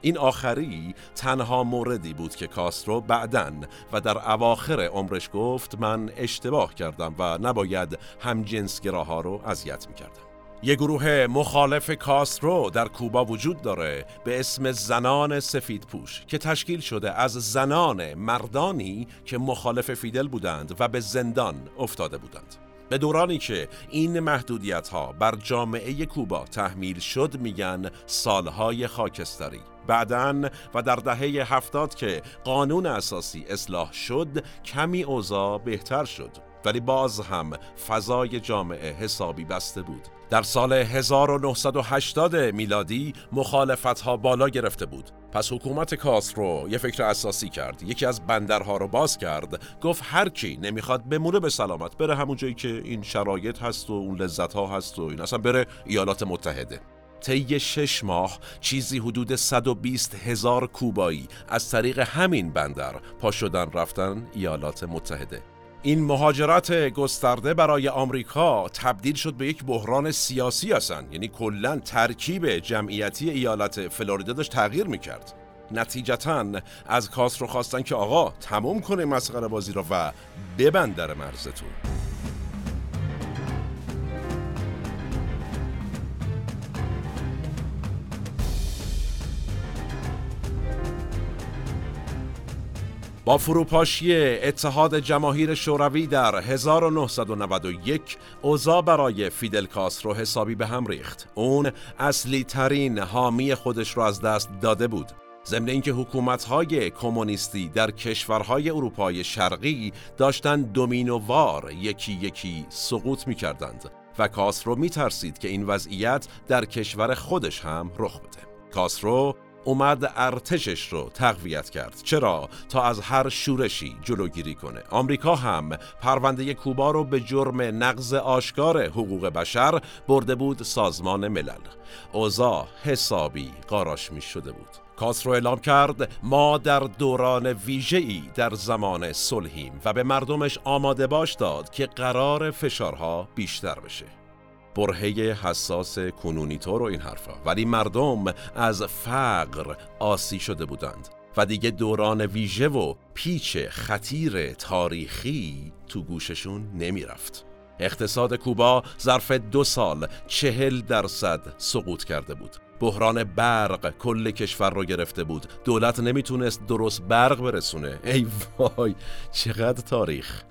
این آخری تنها موردی بود که کاسترو بعداً و در اواخر عمرش گفت من اشتباه کردم و نباید همجنسگراها رو اذیت می کردم. یه گروه مخالف کاسترو در کوبا وجود داره به اسم زنان سفیدپوش که تشکیل شده از زنان مردانی که مخالف فیدل بودند و به زندان افتاده بودند. به دورانی که این محدودیت‌ها بر جامعه کوبا تحمیل شد میگن سالهای خاکستری. بعداً و در دهه هفتاد که قانون اساسی اصلاح شد کمی اوضاع بهتر شد، ولی باز هم فضای جامعه حسابی بسته بود. در سال هزار و نهصد و هشتاد میلادی مخالفت‌ها بالا گرفته بود. پس حکومت کاسترو یه فکر اساسی کرد، یکی از بندرها رو باز کرد، گفت هر کی نمیخواد بمونه به سلامت بره همون جایی که این شرایط هست و اون لذت‌ها هست و این، اصلا بره ایالات متحده. طی شش ماه چیزی حدود صد و بیست هزار کوبایی از طریق همین بندر پا شدن رفتن ایالات متحده. این مهاجرت گسترده برای آمریکا تبدیل شد به یک بحران سیاسی اصلا، یعنی کلاً ترکیب جمعیتی ایالت فلوریدا داشت تغییر میکرد. نتیجتاً از کاسترو خواستن که آقا تمام کنه مسخره بازی را و ببندر مرزتون. با فروپاشی اتحاد جماهیر شوروی در هزار و نهصد و نود و یک اوضاع برای فیدل کاسترو حسابی به هم ریخت. اون اصلی ترین حامی خودش رو از دست داده بود. ضمن اینکه حکومت‌های کمونیستی در کشورهای اروپای شرقی داشتن دومینووار یکی یکی سقوط می‌کردند و کاسترو می‌ترسید که این وضعیت در کشور خودش هم رخ بده. کاسترو اومد ارتشش رو تقویت کرد. چرا؟ تا از هر شورشی جلوگیری کنه. آمریکا هم پرونده کوبا رو به جرم نقض آشکار حقوق بشر برده بود سازمان ملل. اوضاع حسابی قاراش می شده بود. کاسترو اعلام کرد ما در دوران ویژه‌ای در زمان صلحیم و به مردمش آماده باش داد که قرار فشارها بیشتر بشه. برهه حساس کنونیتور و این حرفا، ولی مردم از فقر آسی شده بودند و دیگه دوران ویژه و پیچ خطیر تاریخی تو گوششون نمی رفت. اقتصاد کوبا ظرف دو سال چهل درصد سقوط کرده بود. بحران برق کل کشور رو گرفته بود. دولت نمیتونست درست برق برسونه. ای وای چقدر تاریخ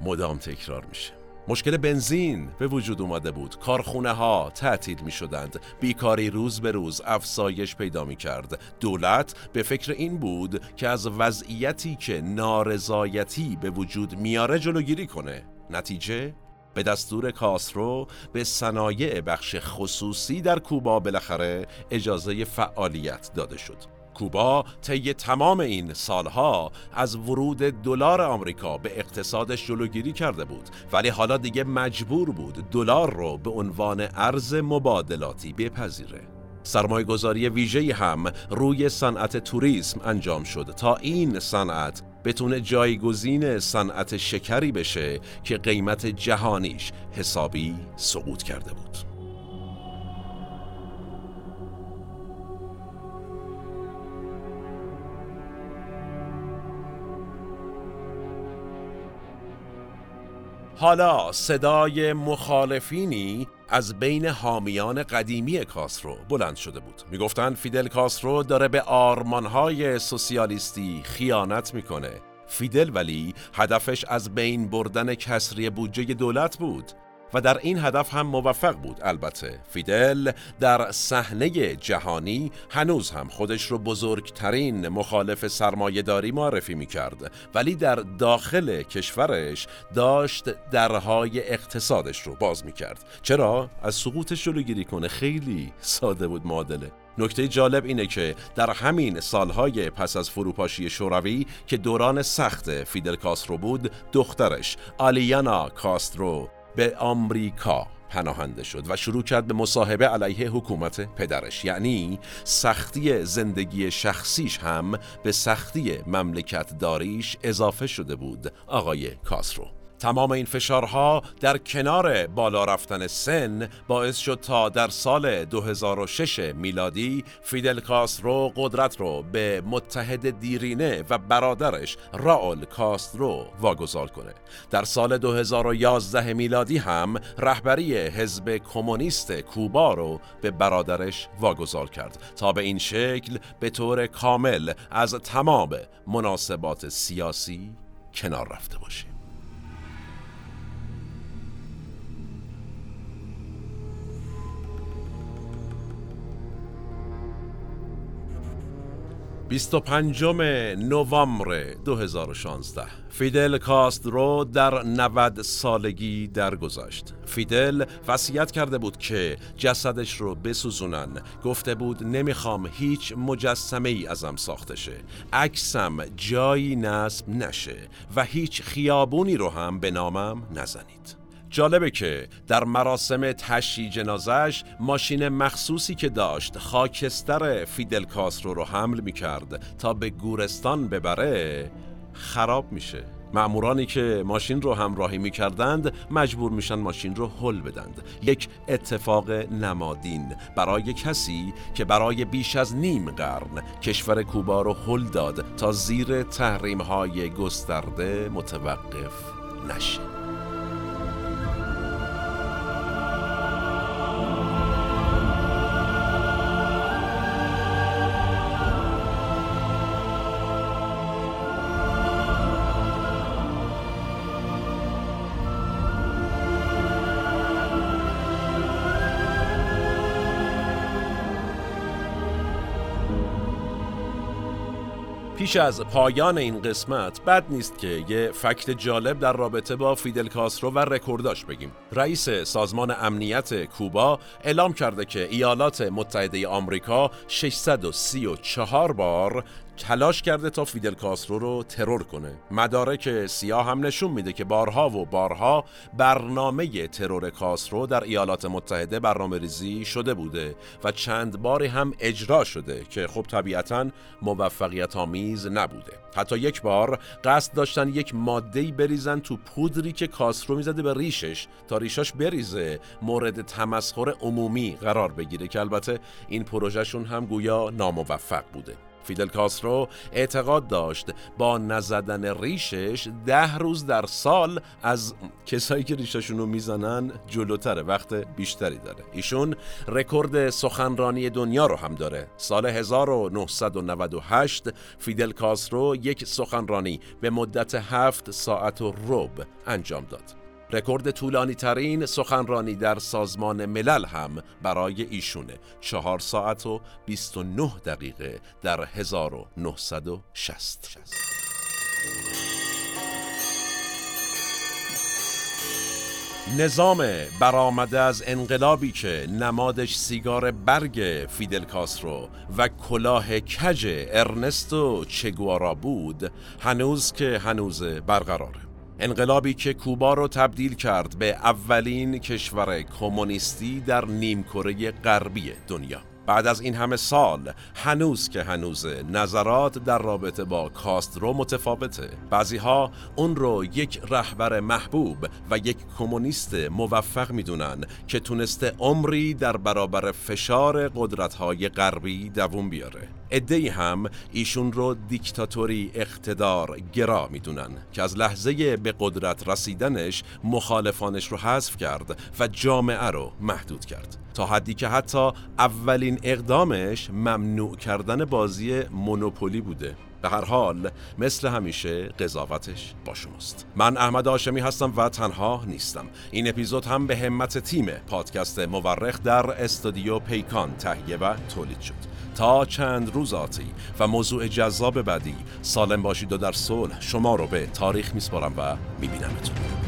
مدام تکرار میشه. مشکل بنزین به وجود اومده بود، کارخونه ها تعطیل می شدند، بیکاری روز به روز افزایش پیدا می کرد. دولت به فکر این بود که از وضعیتی که نارضایتی به وجود میاره جلوگیری کنه. نتیجه؟ به دستور کاسترو به صنایع بخش خصوصی در کوبا بالاخره اجازه فعالیت داده شد. کوبا طی تمام این سالها از ورود دلار آمریکا به اقتصادش جلوگیری کرده بود، ولی حالا دیگه مجبور بود دلار رو به عنوان ارز مبادلاتی بپذیره. سرمایه‌گذاری ویژه‌ای هم روی صنعت توریسم انجام شد تا این صنعت بتونه جایگزین صنعت شکری بشه که قیمت جهانیش حسابی سقوط کرده بود. حالا صدای مخالفینی از بین حامیان قدیمی کاسترو بلند شده بود. میگفتن فیدل کاسترو داره به آرمانهای سوسیالیستی خیانت میکنه. فیدل ولی هدفش از بین بردن کسری بودجه دولت بود و در این هدف هم موفق بود. البته فیدل در صحنه جهانی هنوز هم خودش رو بزرگترین مخالف سرمایه‌داری معرفی می‌کرد، ولی در داخل کشورش داشت درهای اقتصادش رو باز می‌کرد. چرا؟ از سقوطش جلوگیری کنه. خیلی ساده بود معادله. نکته جالب اینه که در همین سالهای پس از فروپاشی شوروی که دوران سخت فیدل کاسترو بود، دخترش آلیانا کاسترو به آمریکا پناهنده شد و شروع کرد به مصاحبه علیه حکومت پدرش. یعنی سختی زندگی شخصیش هم به سختی مملکت داریش اضافه شده بود. آقای کاسترو تمام این فشارها در کنار بالا رفتن سن باعث شد تا در سال دو هزار و شش میلادی فیدل کاسترو قدرت رو به متحد دیرینه و برادرش راول کاسترو واگذار کنه. در سال دو هزار و یازده میلادی هم رهبری حزب کمونیست کوبا رو به برادرش واگذار کرد تا به این شکل به طور کامل از تمام مناسبات سیاسی کنار رفته باشه. بیست و پنجم نوامبر دو هزار و شانزده فیدل کاسترو در نود سالگی درگذشت. فیدل وصیت کرده بود که جسدش رو بسوزونن. گفته بود نمیخوام هیچ مجسمه ای ازم ساخته شه، عکسم جایی نصب نشه و هیچ خیابونی رو هم به نامم نزنید. جالبه که در مراسم تشییع جنازه‌اش ماشین مخصوصی که داشت خاکستر فیدل کاسترو رو حمل می‌کرد تا به گورستان ببره خراب میشه. مامورانی که ماشین رو همراهی می‌کردند مجبور میشن ماشین رو هل بدند. یک اتفاق نمادین برای کسی که برای بیش از نیم قرن کشور کوبا رو هل داد تا زیر تحریم‌های گسترده متوقف نشه. پیش از پایان این قسمت بد نیست که یه فکت جالب در رابطه با فیدل کاسترو و رکورداش بگیم. رئیس سازمان امنیت کوبا اعلام کرده که ایالات متحده آمریکا ششصد و سی و چهار بار تلاش کرده تا فیدل کاسترو رو ترور کنه. مدارک سیاه هم نشون میده که بارها و بارها برنامه ترور کاسترو در ایالات متحده برنامه‌ریزی شده بوده و چند باری هم اجرا شده که خب طبیعتاً موفقیت‌آمیز نبوده. حتی یک بار قصد داشتن یک ماده‌ای بریزن تو پودری که کاسترو میزده به ریشش تا ریشاش بریزه، مورد تمسخر عمومی قرار بگیره که البته این پروژهشون هم گویا ناموفق بوده. فیدل کاسترو اعتقاد داشت با نزدن ریشش ده روز در سال از کسایی که ریشاشونو میزنن جلوتره، وقت بیشتری داره. ایشون رکورد سخنرانی دنیا رو هم داره. سال هزار و نهصد و نود و هشت فیدل کاسترو یک سخنرانی به مدت هفت ساعت و ربع انجام داد. رکورد طولانی ترین سخنرانی در سازمان ملل هم برای ایشونه، چهار ساعت و بیست و نه دقیقه در هزار و نهصد و شصت. نظام برآمده از انقلابی که نمادش سیگار برگ فیدل کاسترو و کلاه کج ارنستو چه گوارا بود، هنوز که هنوز برقراره. انقلابی که کوبا رو تبدیل کرد به اولین کشور کمونیستی در نیمکره غربی دنیا. بعد از این همه سال هنوز که هنوز نظرات در رابطه با کاسترو متفاوته. بعضیها اون رو یک رهبر محبوب و یک کمونیست موفق میدونن که تونسته عمری در برابر فشار قدرت‌های غربی دووم بیاره. عده‌ای هم ایشون رو دیکتاتوری اقتدار گرا میدونن که از لحظه به قدرت رسیدنش مخالفانش رو حذف کرد و جامعه رو محدود کرد تا حدی که حتی اولین اقدامش ممنوع کردن بازی مونوپولی بوده. به هر حال مثل همیشه قضاوتش با شماست. من احمد هاشمی هستم و تنها نیستم. این اپیزود هم به همت تیم پادکست مورخ در استودیو پیکان تهیه و تولید شد. تا چند روز آتی و موضوع جذاب بعدی، سالم باشید و در صلح شما رو به تاریخ میسپارم و میبینمتون.